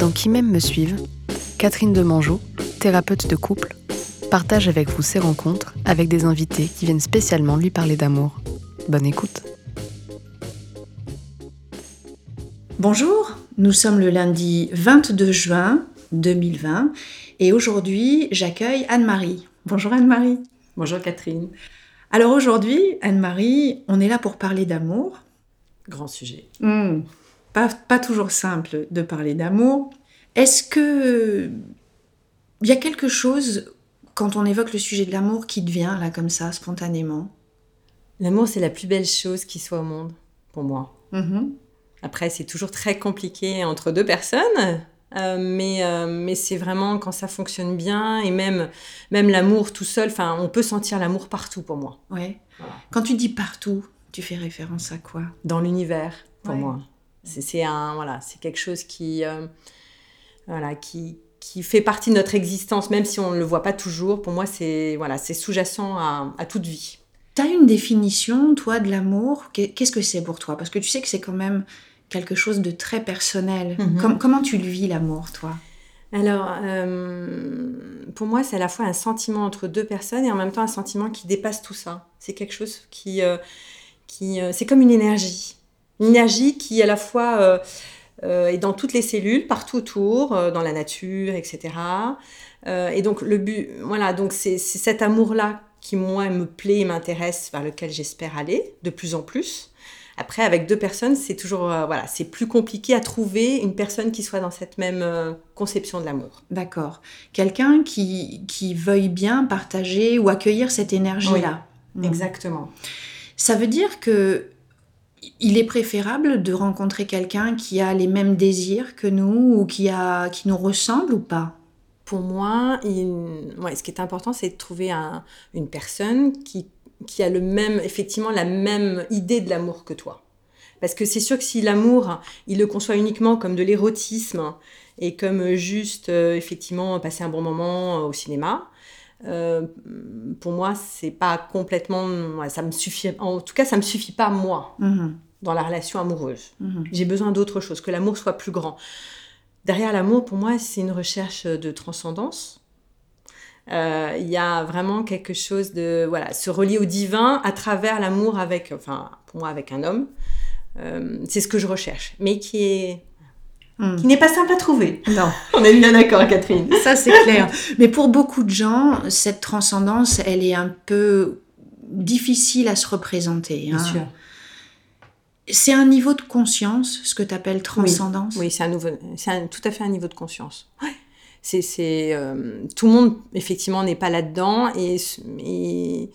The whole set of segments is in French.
dans Qui m'aime me suivent, Catherine Demangeau, thérapeute de couple, partage avec vous ses rencontres avec des invités qui viennent spécialement lui parler d'amour. Bonne écoute. Bonjour, nous sommes le lundi 22 juin 2020 et aujourd'hui j'accueille Anne-Marie. Bonjour Anne-Marie. Bonjour Catherine. Alors aujourd'hui Anne-Marie, on est là pour parler d'amour. Grand sujet. Pas toujours simple de parler d'amour. Est-ce que il y a quelque chose quand on évoque le sujet de l'amour qui te vient là comme ça spontanément? L'amour c'est la plus belle chose qui soit au monde pour moi. Après c'est toujours très compliqué entre deux personnes. Mais c'est vraiment quand ça fonctionne bien et même l'amour tout seul, on peut sentir l'amour partout pour moi. Ouais. Voilà. Quand tu dis partout, tu fais référence à quoi? Dans l'univers pour moi. C'est quelque chose qui fait partie de notre existence, même si on ne le voit pas toujours. Pour moi, c'est sous-jacent à toute vie. Tu as une définition, toi, de l'amour? Qu'est-ce que c'est pour toi? Parce que tu sais que c'est quand même quelque chose de très personnel. Comment tu le vis, l'amour, toi? Alors, pour moi, c'est à la fois un sentiment entre deux personnes et en même temps un sentiment qui dépasse tout ça. C'est quelque chose qui c'est comme une énergie. Une énergie qui, à la fois, est dans toutes les cellules, partout autour, dans la nature, etc. Et donc, le but... Voilà, donc c'est cet amour-là qui, moi, me plaît et m'intéresse, vers lequel j'espère aller de plus en plus. Après, avec deux personnes, c'est toujours... c'est plus compliqué à trouver une personne qui soit dans cette même conception de l'amour. D'accord. Quelqu'un qui veuille bien partager ou accueillir cette énergie-là. Oui, exactement. Ça veut dire que il est préférable de rencontrer quelqu'un qui a les mêmes désirs que nous ou qui nous ressemble ou pas? Pour moi, ce qui est important, c'est de trouver une personne qui a la même idée de l'amour que toi. Parce que c'est sûr que si l'amour, il le conçoit uniquement comme de l'érotisme et comme juste, passer un bon moment au cinéma, pour moi, c'est pas complètement... ça me suffit. En tout cas, ça me suffit pas, moi, dans la relation amoureuse. J'ai besoin d'autre chose, que l'amour soit plus grand. Derrière l'amour, pour moi, c'est une recherche de transcendance. Il y a vraiment quelque chose de se relier au divin à travers l'amour avec un homme, c'est ce que je recherche, mais qui n'est pas simple à trouver. Non, on est bien d'accord, Catherine. Ça c'est clair. Mais pour beaucoup de gens, cette transcendance, elle est un peu difficile à se représenter. Bien sûr. C'est un niveau de conscience, ce que tu appelles transcendance. Oui, c'est tout à fait un niveau de conscience. Ouais. Tout le monde effectivement n'est pas là-dedans et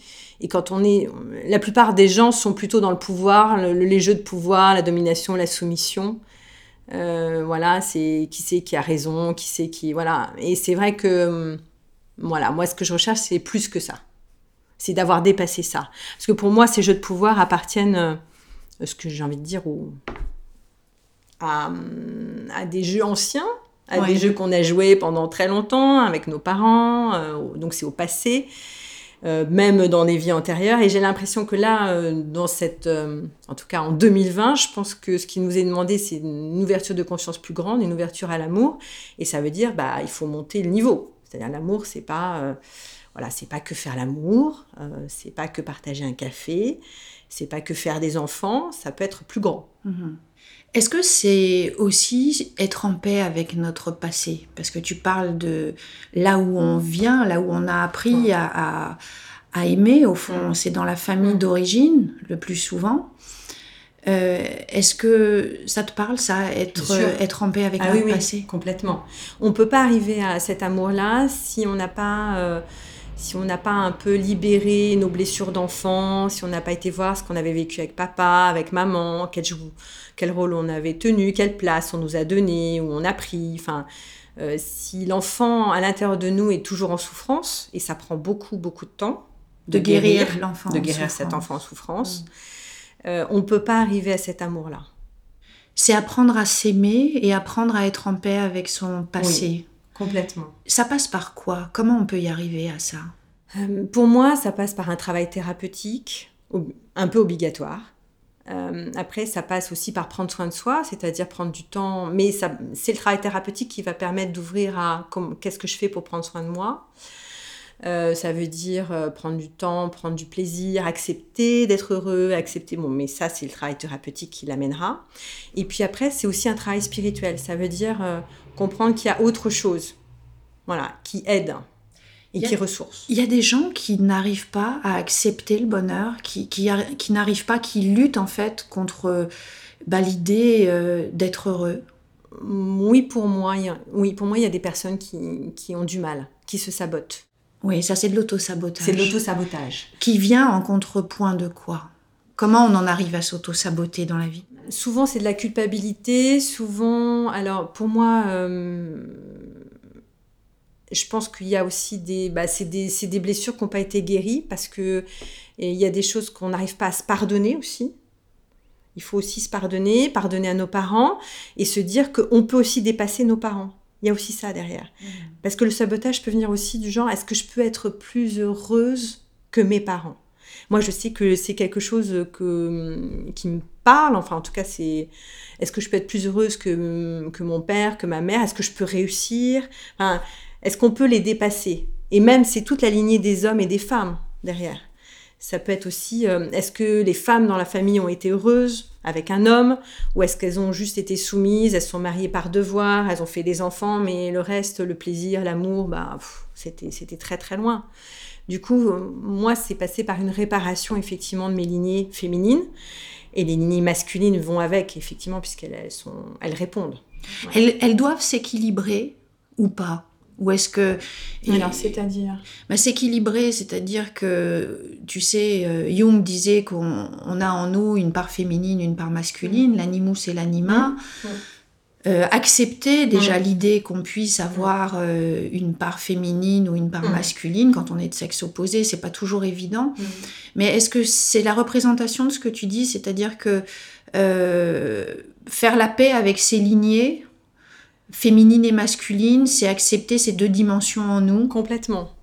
quand on est, la plupart des gens sont plutôt dans le pouvoir, les jeux de pouvoir, la domination, la soumission, c'est qui c'est qui a raison, qui c'est qui, et c'est vrai que moi ce que je recherche c'est plus que ça, c'est d'avoir dépassé ça, parce que pour moi ces jeux de pouvoir appartiennent à des jeux anciens, à des jeux qu'on a joués pendant très longtemps avec nos parents, donc c'est au passé, même dans des vies antérieures. Et j'ai l'impression que là, en tout cas en 2020, je pense que ce qui nous est demandé, c'est une ouverture de conscience plus grande, une ouverture à l'amour. Et ça veut dire, il faut monter le niveau. C'est-à-dire l'amour, c'est pas, c'est pas que faire l'amour, c'est pas que partager un café, c'est pas que faire des enfants. Ça peut être plus grand. Est-ce que c'est aussi être en paix avec notre passé? Parce que tu parles de là où on vient, là où on a appris à aimer, au fond, c'est dans la famille d'origine, le plus souvent. Est-ce que ça te parle, ça, être en paix avec notre passé? Oui, complètement. On ne peut pas arriver à cet amour-là si on n'a pas... si on n'a pas un peu libéré nos blessures d'enfant, si on n'a pas été voir ce qu'on avait vécu avec papa, avec maman, quel rôle on avait tenu, quelle place on nous a donné, où on a pris. Si l'enfant à l'intérieur de nous est toujours en souffrance, et ça prend beaucoup, beaucoup de temps de guérir l'enfant, de guérir cet enfant en souffrance, on ne peut pas arriver à cet amour-là. C'est apprendre à s'aimer et apprendre à être en paix avec son passé. Oui. Complètement. Ça passe par quoi? Comment on peut y arriver à ça? Pour moi, ça passe par un travail thérapeutique, un peu obligatoire, Après, ça passe aussi par prendre soin de soi, c'est-à-dire prendre du temps. Mais ça, c'est le travail thérapeutique qui va permettre d'ouvrir à qu'est-ce que je fais pour prendre soin de moi. Ça veut dire prendre du temps, prendre du plaisir, accepter d'être heureux, accepter... Bon, mais ça, c'est le travail thérapeutique qui l'amènera. Et puis après, c'est aussi un travail spirituel. Ça veut dire comprendre qu'il y a autre chose, voilà, qui aide et qui ressource. Il y a des gens qui n'arrivent pas à accepter le bonheur, qui n'arrivent pas, qui luttent en fait contre l'idée d'être heureux. Oui, pour moi, il y a des personnes qui ont du mal, qui se sabotent. Oui, ça c'est de l'auto-sabotage. C'est de l'auto-sabotage. Qui vient en contrepoint de quoi ? Comment on en arrive à s'auto-saboter dans la vie ? Souvent c'est de la culpabilité, souvent... Alors pour moi, je pense qu'il y a aussi des blessures qui n'ont pas été guéries parce qu'il y a des choses qu'on n'arrive pas à se pardonner aussi. Il faut aussi se pardonner à nos parents et se dire qu'on peut aussi dépasser nos parents. Il y a aussi ça derrière. Parce que le sabotage peut venir aussi du genre, est-ce que je peux être plus heureuse que mes parents ? Moi, je sais que c'est quelque chose qui me parle. Enfin, en tout cas, c'est... Est-ce que je peux être plus heureuse que mon père, que ma mère ? Est-ce que je peux réussir ? Enfin, est-ce qu'on peut les dépasser ? Et même, c'est toute la lignée des hommes et des femmes derrière. Ça peut être aussi, est-ce que les femmes dans la famille ont été heureuses avec un homme, ou est-ce qu'elles ont juste été soumises, elles se sont mariées par devoir, elles ont fait des enfants, mais le reste, le plaisir, l'amour, c'était très très loin. Du coup, moi, c'est passé par une réparation effectivement de mes lignées féminines, et les lignées masculines vont avec, effectivement, puisqu'elles répondent. Ouais. Elles doivent s'équilibrer ou pas ? Ou est-ce que... Alors, c'est-à-dire s'équilibrer, c'est-à-dire que, tu sais, Jung disait qu'on a en nous une part féminine, une part masculine, l'animus et l'anima. Accepter déjà l'idée qu'on puisse avoir une part féminine ou une part masculine quand on est de sexe opposé, c'est pas toujours évident. Mais est-ce que c'est la représentation de ce que tu dis, c'est-à-dire que faire la paix avec ses lignées féminine et masculine, c'est accepter ces deux dimensions en nous ? Complètement.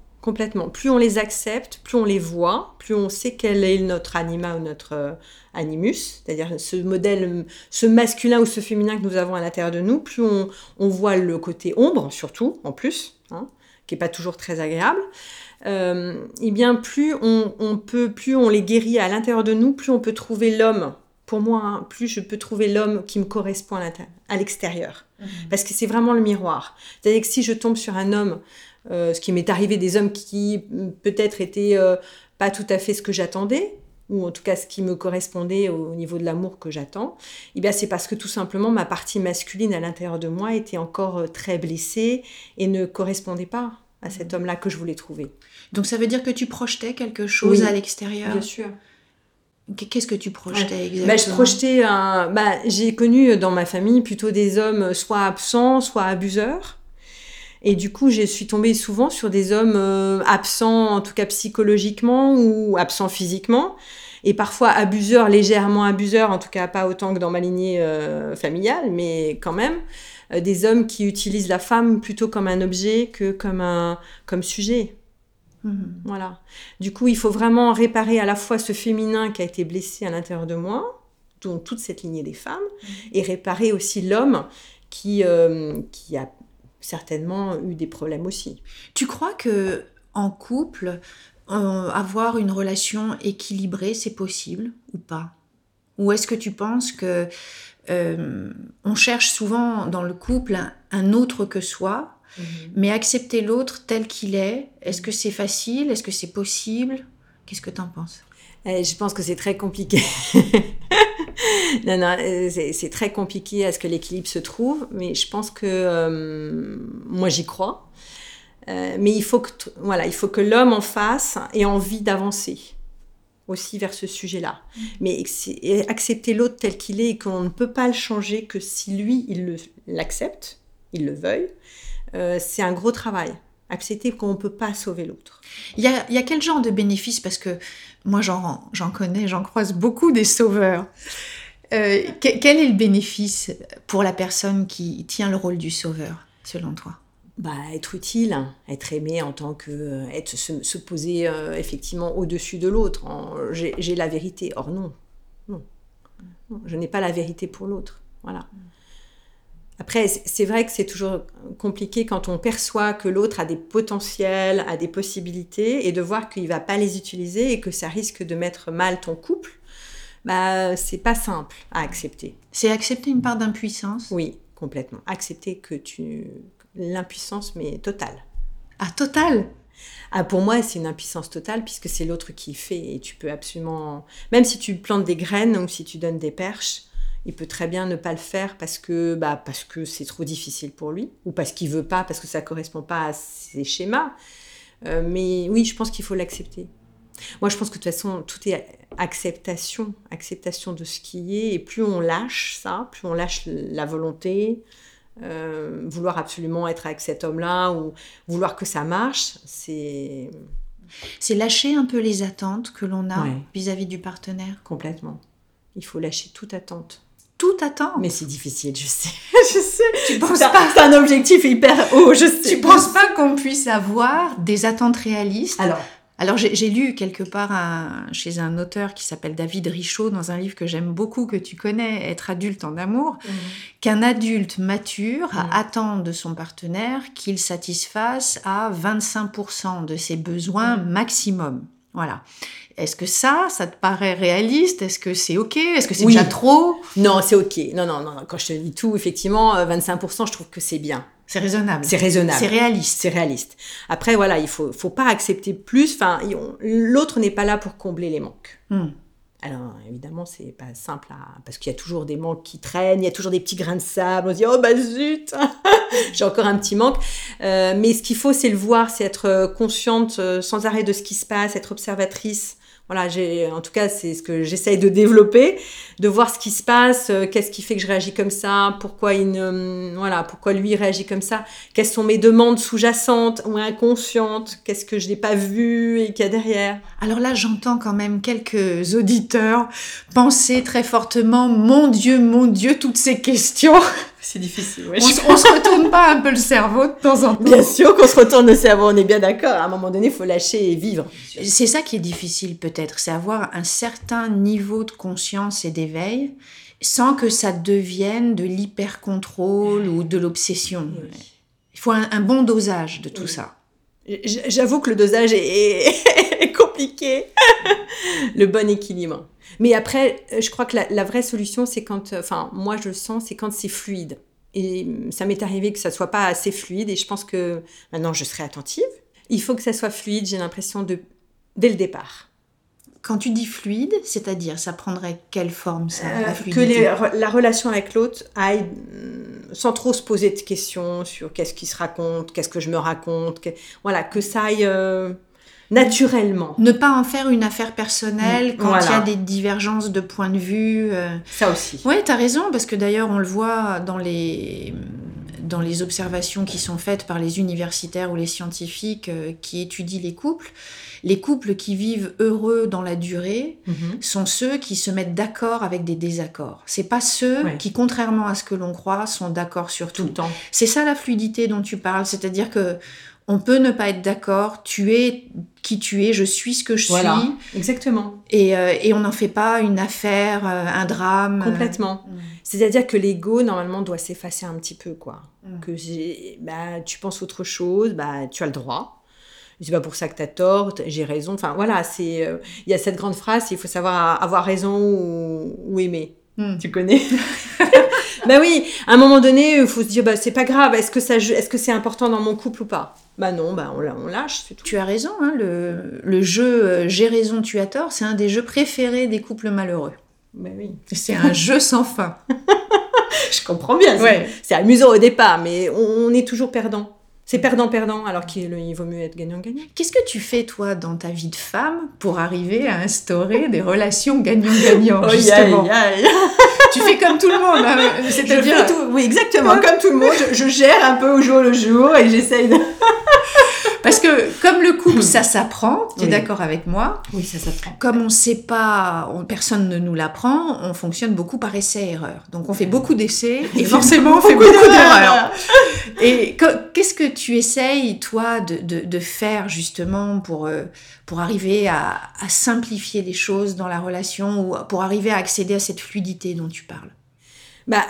Plus on les accepte, plus on les voit, plus on sait quel est notre anima ou notre animus, c'est-à-dire ce modèle, ce masculin ou ce féminin que nous avons à l'intérieur de nous, plus on voit le côté ombre, surtout, en plus, qui n'est pas toujours très agréable, et bien plus on les guérit à l'intérieur de nous, plus on peut trouver l'homme. Pour moi, plus je peux trouver l'homme qui me correspond à l'extérieur. Parce que c'est vraiment le miroir. C'est-à-dire que si je tombe sur un homme, ce qui m'est arrivé, des hommes qui peut-être étaient pas tout à fait ce que j'attendais, ou en tout cas ce qui me correspondait au niveau de l'amour que j'attends, eh bien c'est parce que tout simplement ma partie masculine à l'intérieur de moi était encore très blessée et ne correspondait pas à cet homme-là que je voulais trouver. Donc ça veut dire que tu projetais quelque chose à l'extérieur ? Bien sûr. Qu'est-ce que tu projetais exactement ? Je projetais j'ai connu dans ma famille plutôt des hommes soit absents, soit abuseurs. Et du coup, je suis tombée souvent sur des hommes absents, en tout cas psychologiquement, ou absents physiquement. Et parfois abuseurs, légèrement abuseurs, en tout cas pas autant que dans ma lignée familiale, mais quand même. Des hommes qui utilisent la femme plutôt comme un objet que comme sujet. Voilà. Du coup, il faut vraiment réparer à la fois ce féminin qui a été blessé à l'intérieur de moi, donc toute cette lignée des femmes, et réparer aussi l'homme qui a certainement eu des problèmes aussi. Tu crois que en couple, avoir une relation équilibrée, c'est possible ou pas ? Ou est-ce que tu penses que on cherche souvent dans le couple un autre que soi ? Mais accepter l'autre tel qu'il est, est-ce que c'est facile ? Est-ce que c'est possible ? Qu'est-ce que t'en penses ? Je pense que c'est très compliqué. Non, c'est très compliqué à ce que l'équilibre se trouve, mais je pense que moi j'y crois. Mais il faut que l'homme en fasse ait envie d'avancer aussi vers ce sujet-là. Mais accepter l'autre tel qu'il est et qu'on ne peut pas le changer que si lui l'accepte, il le veuille. C'est un gros travail, accepter qu'on ne peut pas sauver l'autre. Il y a quel genre de bénéfices ? Parce que moi, j'en croise beaucoup des sauveurs. Quel est le bénéfice pour la personne qui tient le rôle du sauveur, selon toi ? Être utile, être aimé en tant que... se poser effectivement au-dessus de l'autre. J'ai la vérité. Or non. Je n'ai pas la vérité pour l'autre. Voilà. Après, c'est vrai que c'est toujours compliqué quand on perçoit que l'autre a des potentiels, a des possibilités, et de voir qu'il ne va pas les utiliser et que ça risque de mettre mal ton couple, bah, c'est pas simple à accepter. C'est accepter une part d'impuissance ? Oui, complètement. Accepter que l'impuissance, mais totale. Ah, totale ? Ah, pour moi, c'est une impuissance totale puisque c'est l'autre qui fait et tu peux absolument... Même si tu plantes des graines ou si tu donnes des perches, il peut très bien ne pas le faire parce que c'est trop difficile pour lui ou parce qu'il ne veut pas, parce que ça ne correspond pas à ses schémas. Mais oui, je pense qu'il faut l'accepter. Moi, je pense que de toute façon, tout est acceptation de ce qui est. Et plus on lâche ça, plus on lâche la volonté... vouloir absolument être avec cet homme-là ou vouloir que ça marche, c'est lâcher un peu les attentes que l'on a vis-à-vis du partenaire. Complètement. Il faut lâcher toute attente. Toute attente. Mais c'est difficile, je sais. Je sais. Tu penses pas c'est un objectif hyper haut, je sais. Tu penses pas qu'on puisse avoir des attentes réalistes ? Alors j'ai lu quelque part chez un auteur qui s'appelle David Richaud, dans un livre que j'aime beaucoup, que tu connais, Être adulte en amour, qu'un adulte mature attend de son partenaire qu'il satisfasse à 25% de ses besoins maximum. Voilà. Est-ce que ça te paraît réaliste ? Est-ce que c'est OK ? Est-ce que c'est déjà trop ? Non, c'est OK. Non. Quand je te dis tout, effectivement, 25%, je trouve que c'est bien. C'est raisonnable. C'est réaliste. Après, voilà, il ne faut pas accepter plus. Enfin, l'autre n'est pas là pour combler les manques. Alors, évidemment, ce n'est pas simple. Parce qu'il y a toujours des manques qui traînent. Il y a toujours des petits grains de sable. On se dit « Oh, bah zut j'ai encore un petit manque. » Mais ce qu'il faut, c'est le voir. C'est être consciente sans arrêt de ce qui se passe. Être observatrice. Voilà, en tout cas, c'est ce que j'essaye de développer, de voir ce qui se passe, qu'est-ce qui fait que je réagis comme ça, pourquoi lui réagit comme ça, quelles sont mes demandes sous-jacentes ou inconscientes, qu'est-ce que je n'ai pas vu et qu'il y a derrière. Alors là, j'entends quand même quelques auditeurs penser très fortement « mon Dieu, toutes ces questions !» C'est difficile, oui. On se retourne pas un peu le cerveau de temps en temps. Bien sûr qu'on se retourne le cerveau, on est bien d'accord. À un moment donné, il faut lâcher et vivre. C'est ça qui est difficile peut-être, c'est avoir un certain niveau de conscience et d'éveil sans que ça devienne de l'hyper-contrôle ou de l'obsession. Oui. Il faut un bon dosage de tout ça. J'avoue que le dosage est compliqué. Le bon équilibre. Mais après, je crois que la vraie solution, c'est quand... Enfin, moi, je le sens, c'est quand c'est fluide. Et ça m'est arrivé que ça ne soit pas assez fluide. Et je pense que maintenant, je serai attentive. Il faut que ça soit fluide, j'ai l'impression, dès le départ. Quand tu dis fluide, c'est-à-dire, ça prendrait quelle forme, ça, la fluidité ? Que la relation avec l'autre aille sans trop se poser de questions sur qu'est-ce qui se raconte, qu'est-ce que je me raconte. Voilà, que ça aille... naturellement. Ne pas en faire une affaire personnelle quand il y a des divergences de points de vue. Ça aussi. Oui, tu as raison, parce que d'ailleurs, on le voit dans les observations qui sont faites par les universitaires ou les scientifiques qui étudient les couples. Les couples qui vivent heureux dans la durée sont ceux qui se mettent d'accord avec des désaccords. C'est pas ceux qui, contrairement à ce que l'on croit, sont d'accord sur tout. Tout le temps. C'est ça la fluidité dont tu parles, c'est-à-dire que on peut ne pas être d'accord, tu es qui tu es, je suis ce que je suis. Exactement. Et on n'en fait pas une affaire, un drame. Complètement. C'est-à-dire que l'ego, normalement, doit s'effacer un petit peu, quoi. Que tu penses autre chose, tu as le droit. C'est pas pour ça que t'as tort, j'ai raison. Enfin, voilà, c'est... y a cette grande phrase, il faut savoir avoir raison ou aimer. Tu connais ? Ben oui, à un moment donné, il faut se dire, c'est pas grave, est-ce que c'est important dans mon couple ou pas ? Non, on lâche, c'est tout. Tu as raison, hein, le jeu « j'ai raison, tu as tort », c'est un des jeux préférés des couples malheureux. Ben oui. C'est un jeu sans fin. Je comprends bien, c'est amusant au départ, mais on est toujours perdant. C'est perdant-perdant, alors qu'il vaut mieux être gagnant-gagnant. Qu'est-ce que tu fais, toi, dans ta vie de femme, pour arriver à instaurer des relations gagnant-gagnant, justement ? Tu fais comme tout le monde, hein, c'est-à-dire... Oui, exactement, comme tout le monde, je gère un peu au jour le jour et j'essaye de... Parce que comme le couple, ça s'apprend, tu es d'accord avec moi? Oui, ça s'apprend. Comme on ne sait pas, personne ne nous l'apprend, on fonctionne beaucoup par essai-erreur. Donc on fait beaucoup d'essais et forcément on fait beaucoup d'erreurs. Et qu'est-ce que tu essayes, toi, de faire justement pour arriver à simplifier les choses dans la relation ou pour arriver à accéder à cette fluidité dont tu parles? Bah,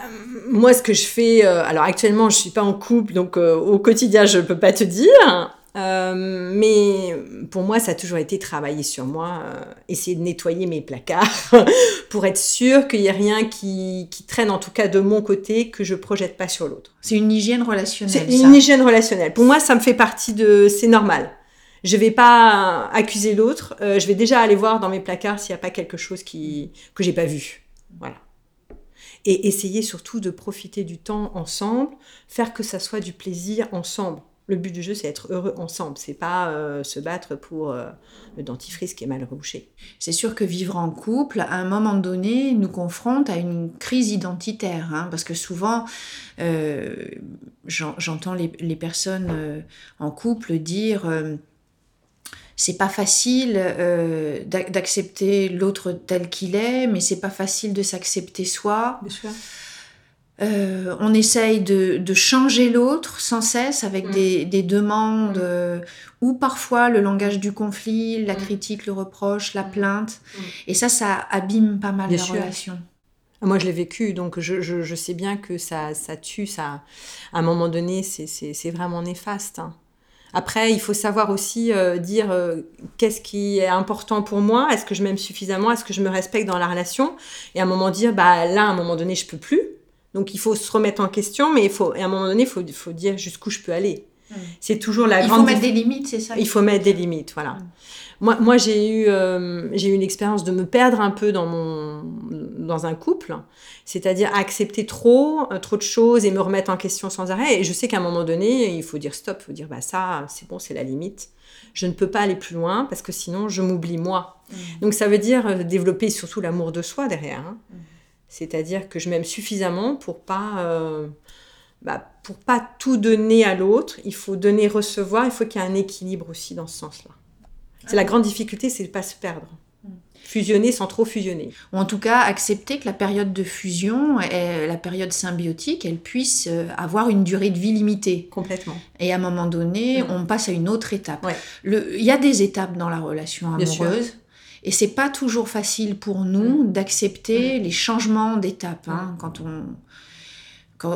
moi, ce que je fais... alors, actuellement, je ne suis pas en couple, donc au quotidien, je ne peux pas te dire. Mais pour moi, ça a toujours été travailler sur moi, essayer de nettoyer mes placards pour être sûre qu'il n'y a rien qui traîne, en tout cas de mon côté, que je ne projette pas sur l'autre. C'est une hygiène relationnelle, ça. Une hygiène relationnelle. Pour moi, ça me fait partie de... C'est normal. Je vais pas accuser l'autre. Je vais déjà aller voir dans mes placards s'il n'y a pas quelque chose que je n'ai pas vu. Voilà. Et essayer surtout de profiter du temps ensemble, faire que ça soit du plaisir ensemble. Le but du jeu, c'est être heureux ensemble, c'est pas se battre pour le dentifrice qui est mal rebouché. C'est sûr que vivre en couple, à un moment donné, nous confronte à une crise identitaire, hein, parce que souvent, j'entends les personnes en couple dire... c'est pas facile d'accepter l'autre tel qu'il est, mais c'est pas facile de s'accepter soi. Bien sûr. On essaye de changer l'autre sans cesse avec des demandes ou parfois le langage du conflit, la critique, le reproche, la plainte. Et ça abîme pas mal la relation. Moi, je l'ai vécu, donc je sais bien que ça tue. Ça, à un moment donné, c'est vraiment néfaste, hein. Après, il faut savoir aussi dire qu'est-ce qui est important pour moi, est-ce que je m'aime suffisamment, est-ce que je me respecte dans la relation, et à un moment dire, bah là, à un moment donné, je peux plus. Donc, il faut se remettre en question, mais à un moment donné, il faut dire jusqu'où je peux aller. C'est toujours la grande... Il faut mettre des limites, c'est ça? Il faut mettre des limites, voilà. Moi, j'ai eu l'expérience de me perdre un peu dans un couple, c'est-à-dire accepter trop de choses et me remettre en question sans arrêt. Et je sais qu'à un moment donné, il faut dire stop, il faut dire bah ça, c'est bon, c'est la limite. Je ne peux pas aller plus loin parce que sinon, je m'oublie moi. Donc ça veut dire développer surtout l'amour de soi derrière, hein. C'est-à-dire que je m'aime suffisamment pour pas... pour pas tout donner à l'autre, il faut donner, recevoir, il faut qu'il y ait un équilibre aussi dans ce sens-là. C'est la grande difficulté, c'est de ne pas se perdre. Fusionner sans trop fusionner. Ou en tout cas, accepter que la période de fusion, la période symbiotique, elle puisse avoir une durée de vie limitée. Complètement. Et à un moment donné, on passe à une autre étape. Il y a des étapes dans la relation amoureuse. Bien sûr. Et c'est pas toujours facile pour nous d'accepter les changements d'étapes. Hein, Quand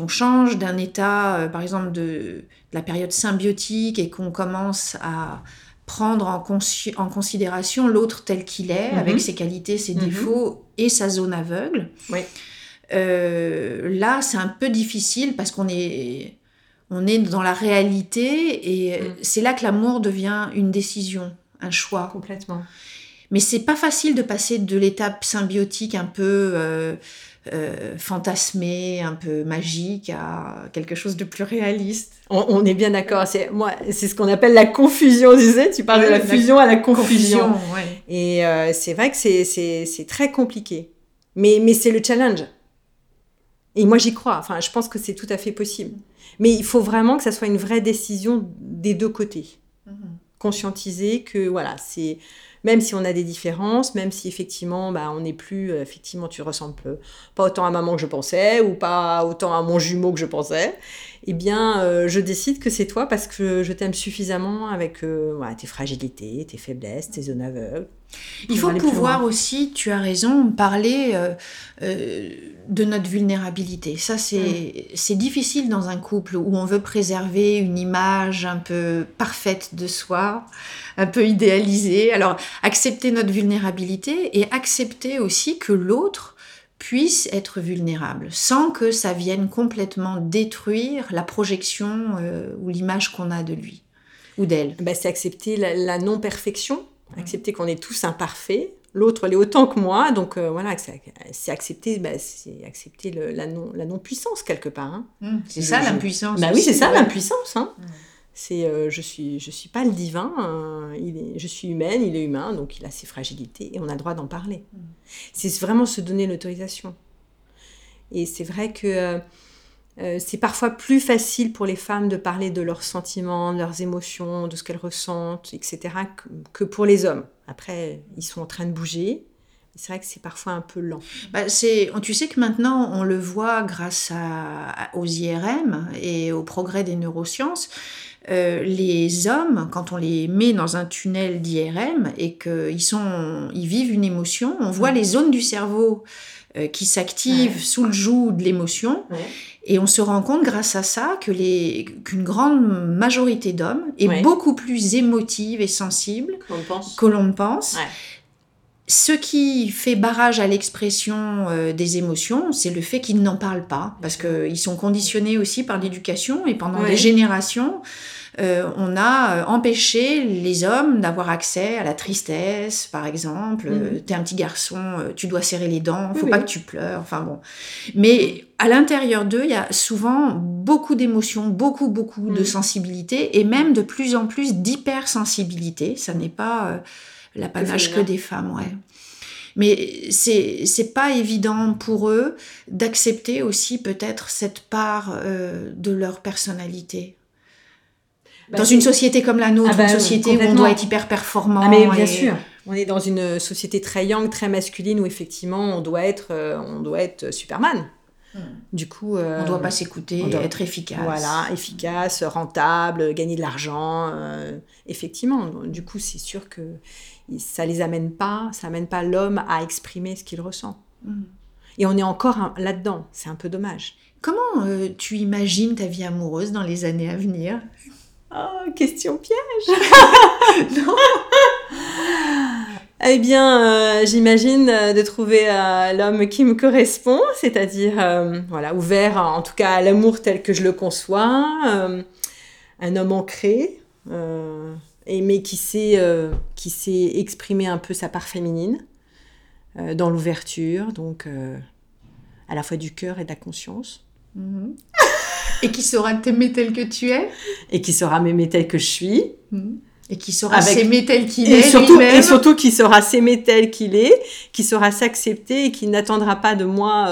on change d'un état, par exemple, de la période symbiotique et qu'on commence à prendre en considération l'autre tel qu'il est, avec ses qualités, ses défauts et sa zone aveugle, là, c'est un peu difficile parce qu'on est dans la réalité et c'est là que l'amour devient une décision, un choix. Complètement. Mais c'est pas facile de passer de l'étape symbiotique un peu... fantasmé, un peu magique, à quelque chose de plus réaliste. On est bien d'accord. C'est ce qu'on appelle la confusion, tu sais. Tu parles de la fusion à la confusion. Et c'est vrai que c'est très compliqué. Mais c'est le challenge. Et moi, j'y crois. Enfin, je pense que c'est tout à fait possible. Mais il faut vraiment que ça soit une vraie décision des deux côtés. Conscientiser que, voilà, c'est... Même si on a des différences, même si effectivement, on n'est plus... effectivement, tu ressembles pas autant à maman que je pensais ou pas autant à mon jumeau que je pensais, eh bien, je décide que c'est toi parce que je t'aime suffisamment avec tes fragilités, tes faiblesses, tes zones aveugles. Il faut pouvoir aussi, tu as raison, parler de notre vulnérabilité. Ça, c'est difficile dans un couple où on veut préserver une image un peu parfaite de soi, un peu idéalisée. Alors, accepter notre vulnérabilité et accepter aussi que l'autre puisse être vulnérable, sans que ça vienne complètement détruire la projection ou l'image qu'on a de lui ou d'elle. C'est accepter la non-perfection. Accepter qu'on est tous imparfaits, l'autre l'est autant que moi, donc voilà, c'est accepter, la non-puissance quelque part. Hein. C'est ça l'impuissance. Bah oui, c'est ça l'impuissance. Hein. C'est je suis pas le divin, je suis humaine, il est humain, donc il a ses fragilités et on a le droit d'en parler. C'est vraiment se donner l'autorisation. Et c'est vrai que C'est parfois plus facile pour les femmes de parler de leurs sentiments, de leurs émotions, de ce qu'elles ressentent, etc., que pour les hommes. Après, ils sont en train de bouger. C'est vrai que c'est parfois un peu lent. Tu sais que maintenant, on le voit grâce aux IRM et au progrès des neurosciences. Les hommes, quand on les met dans un tunnel d'IRM et qu'ils vivent une émotion, on voit les zones du cerveau qui s'activent sous le joug de l'émotion. Ouais. Et on se rend compte grâce à ça qu'une grande majorité d'hommes est beaucoup plus émotive et sensible que l'on ne pense. Ouais. Ce qui fait barrage à l'expression des émotions, c'est le fait qu'ils n'en parlent pas, parce qu'ils sont conditionnés aussi par l'éducation, et pendant des générations, on a empêché les hommes d'avoir accès à la tristesse, par exemple. T'es un petit garçon, tu dois serrer les dents, faut pas que tu pleures, enfin bon. Mais à l'intérieur d'eux, il y a souvent beaucoup d'émotions, beaucoup de sensibilité, et même de plus en plus d'hypersensibilité. Ça n'est pas... l'apanage que des femmes, mais c'est pas évident pour eux d'accepter aussi peut-être cette part de leur personnalité dans une société comme la nôtre, une société où on doit être hyper performant. Bien sûr, on est dans une société très Yang, très masculine, où effectivement on doit être Superman. Du coup, on doit pas s'écouter, être efficace. Voilà, efficace, rentable, gagner de l'argent. Effectivement, du coup, c'est sûr que ça amène pas l'homme à exprimer ce qu'il ressent. Et on est encore là-dedans. C'est un peu dommage. Comment tu imagines ta vie amoureuse dans les années à venir ? Oh, question piège. Non. Eh bien, j'imagine de trouver l'homme qui me correspond, c'est-à-dire ouvert en tout cas à l'amour tel que je le conçois, un homme ancré, mais qui sait exprimer un peu sa part féminine dans l'ouverture, donc à la fois du cœur et de la conscience. Mm-hmm. Et qui saura t'aimer tel que tu es. Et qui saura m'aimer tel que je suis. Mm-hmm. Et qui saura s'aimer tel qu'il est lui-même. Et surtout qui saura s'aimer tel qu'il est, qui saura s'accepter et qui n'attendra pas de moi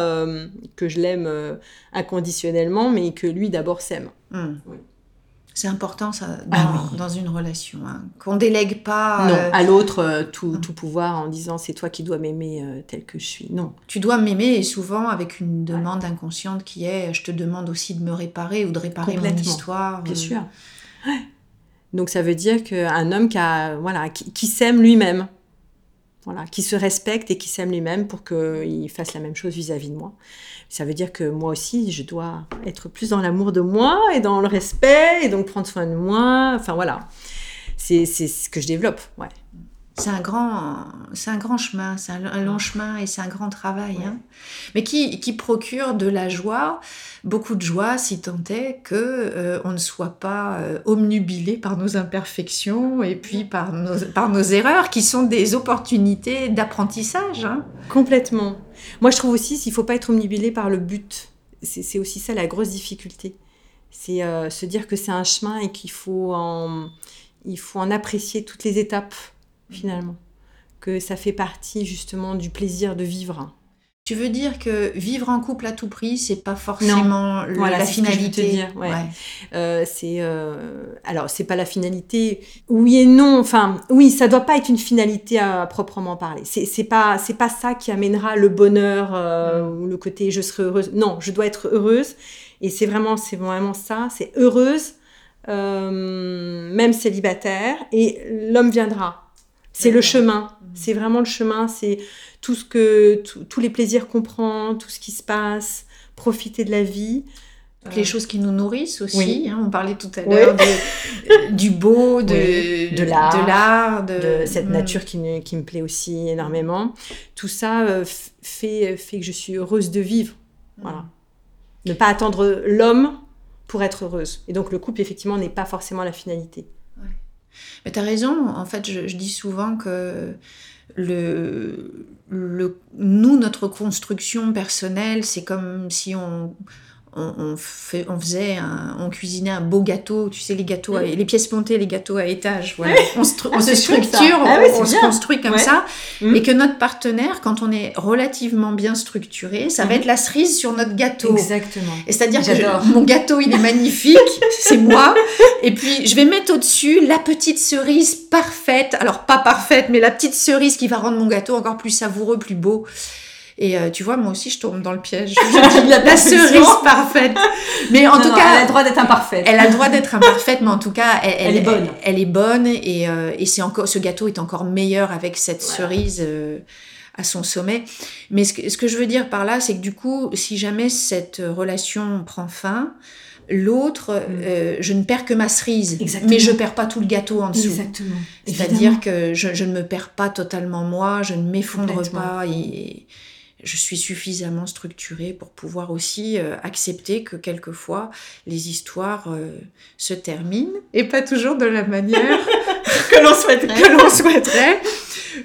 que je l'aime inconditionnellement, mais que lui d'abord s'aime. Oui. C'est important ça dans une relation. Qu'on ne délègue pas... Non, à l'autre tout pouvoir en disant c'est toi qui dois m'aimer tel que je suis. Non. Tu dois m'aimer et souvent avec une demande inconsciente qui est je te demande aussi de me réparer ou de réparer mon histoire. Bien sûr. Ouais. Donc ça veut dire qu'un homme qui s'aime lui-même, qui se respecte et qui s'aime lui-même pour qu'il fasse la même chose vis-à-vis de moi. Ça veut dire que moi aussi, je dois être plus dans l'amour de moi et dans le respect et donc prendre soin de moi. Enfin voilà, c'est ce que je développe. Ouais. C'est un grand chemin, c'est un long chemin et c'est un grand travail. Ouais. Mais qui procure de la joie, beaucoup de joie, si tant est qu'on ne soit pas omnubilé par nos imperfections et puis par nos erreurs, qui sont des opportunités d'apprentissage. Complètement. Moi, je trouve aussi qu'il ne faut pas être omnubilé par le but. C'est aussi ça la grosse difficulté. C'est se dire que c'est un chemin et qu'il faut en apprécier toutes les étapes. Finalement, que ça fait partie justement du plaisir de vivre. Tu veux dire que vivre en couple à tout prix, c'est pas forcément la finalité. C'est ce que je veux te dire. Ouais. Alors, c'est pas la finalité. Oui et non. Enfin, oui, ça doit pas être une finalité à proprement parler. C'est pas ça qui amènera le bonheur ou le côté je serai heureuse. Non, je dois être heureuse. Et c'est vraiment ça. C'est heureuse, même célibataire. Et l'homme viendra. C'est le chemin, c'est vraiment le chemin, c'est tout ce que, tous les plaisirs qu'on prend, tout ce qui se passe, profiter de la vie. Les choses qui nous nourrissent aussi, on parlait tout à l'heure du beau, de l'art, de cette nature qui me plaît aussi énormément. Tout ça fait que je suis heureuse de vivre, Ne pas attendre l'homme pour être heureuse. Et donc le couple, effectivement, n'est pas forcément la finalité. Mais t'as raison, en fait, je dis souvent que notre construction personnelle, c'est comme si on on cuisinait un beau gâteau, tu sais, les gâteaux, les pièces montées, les gâteaux à étage, voilà. On se construit comme ça. Et que notre partenaire, quand on est relativement bien structuré, ça va être la cerise sur notre gâteau. Exactement. Et c'est-à-dire j'adore. Que mon gâteau, il est magnifique, c'est moi, et puis je vais mettre au-dessus la petite cerise parfaite, alors pas parfaite, mais la petite cerise qui va rendre mon gâteau encore plus savoureux, plus beau. Et tu vois, moi aussi, je tombe dans le piège. Je dis la cerise parfaite. Mais en tout cas... elle a le droit d'être imparfaite. Elle a le droit d'être imparfaite, mais en tout cas, elle est bonne. Elle est bonne et c'est encore, ce gâteau est encore meilleur avec cette cerise à son sommet. Mais ce que je veux dire par là, c'est que du coup, si jamais cette relation prend fin, l'autre, je ne perds que ma cerise, exactement. Mais je ne perds pas tout le gâteau en dessous. Exactement. C'est-à-dire que je ne me perds pas totalement moi, je ne m'effondre pas et je suis suffisamment structurée pour pouvoir aussi accepter que quelquefois les histoires se terminent et pas toujours de la manière que l'on souhaiterait.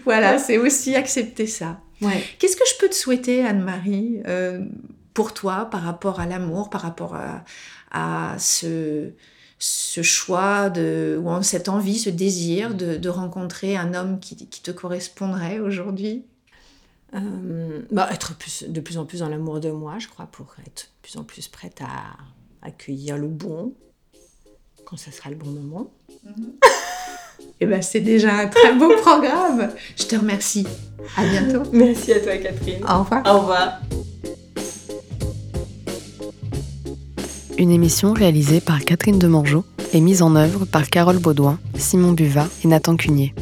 Voilà, c'est aussi accepter ça. Ouais. Qu'est-ce que je peux te souhaiter, Anne-Marie, pour toi, par rapport à l'amour, par rapport à ce choix ou cette envie, ce désir de rencontrer un homme qui te correspondrait aujourd'hui? Être de plus en plus dans l'amour de moi, je crois, pour être de plus en plus prête à accueillir le bon, quand ça sera le bon moment. Et c'est déjà un très beau programme. Je te remercie. À bientôt. Merci à toi, Catherine. Au revoir. Au revoir. Une émission réalisée par Catherine Demangeau et mise en œuvre par Carole Baudouin, Simon Buvat et Nathan Cunier.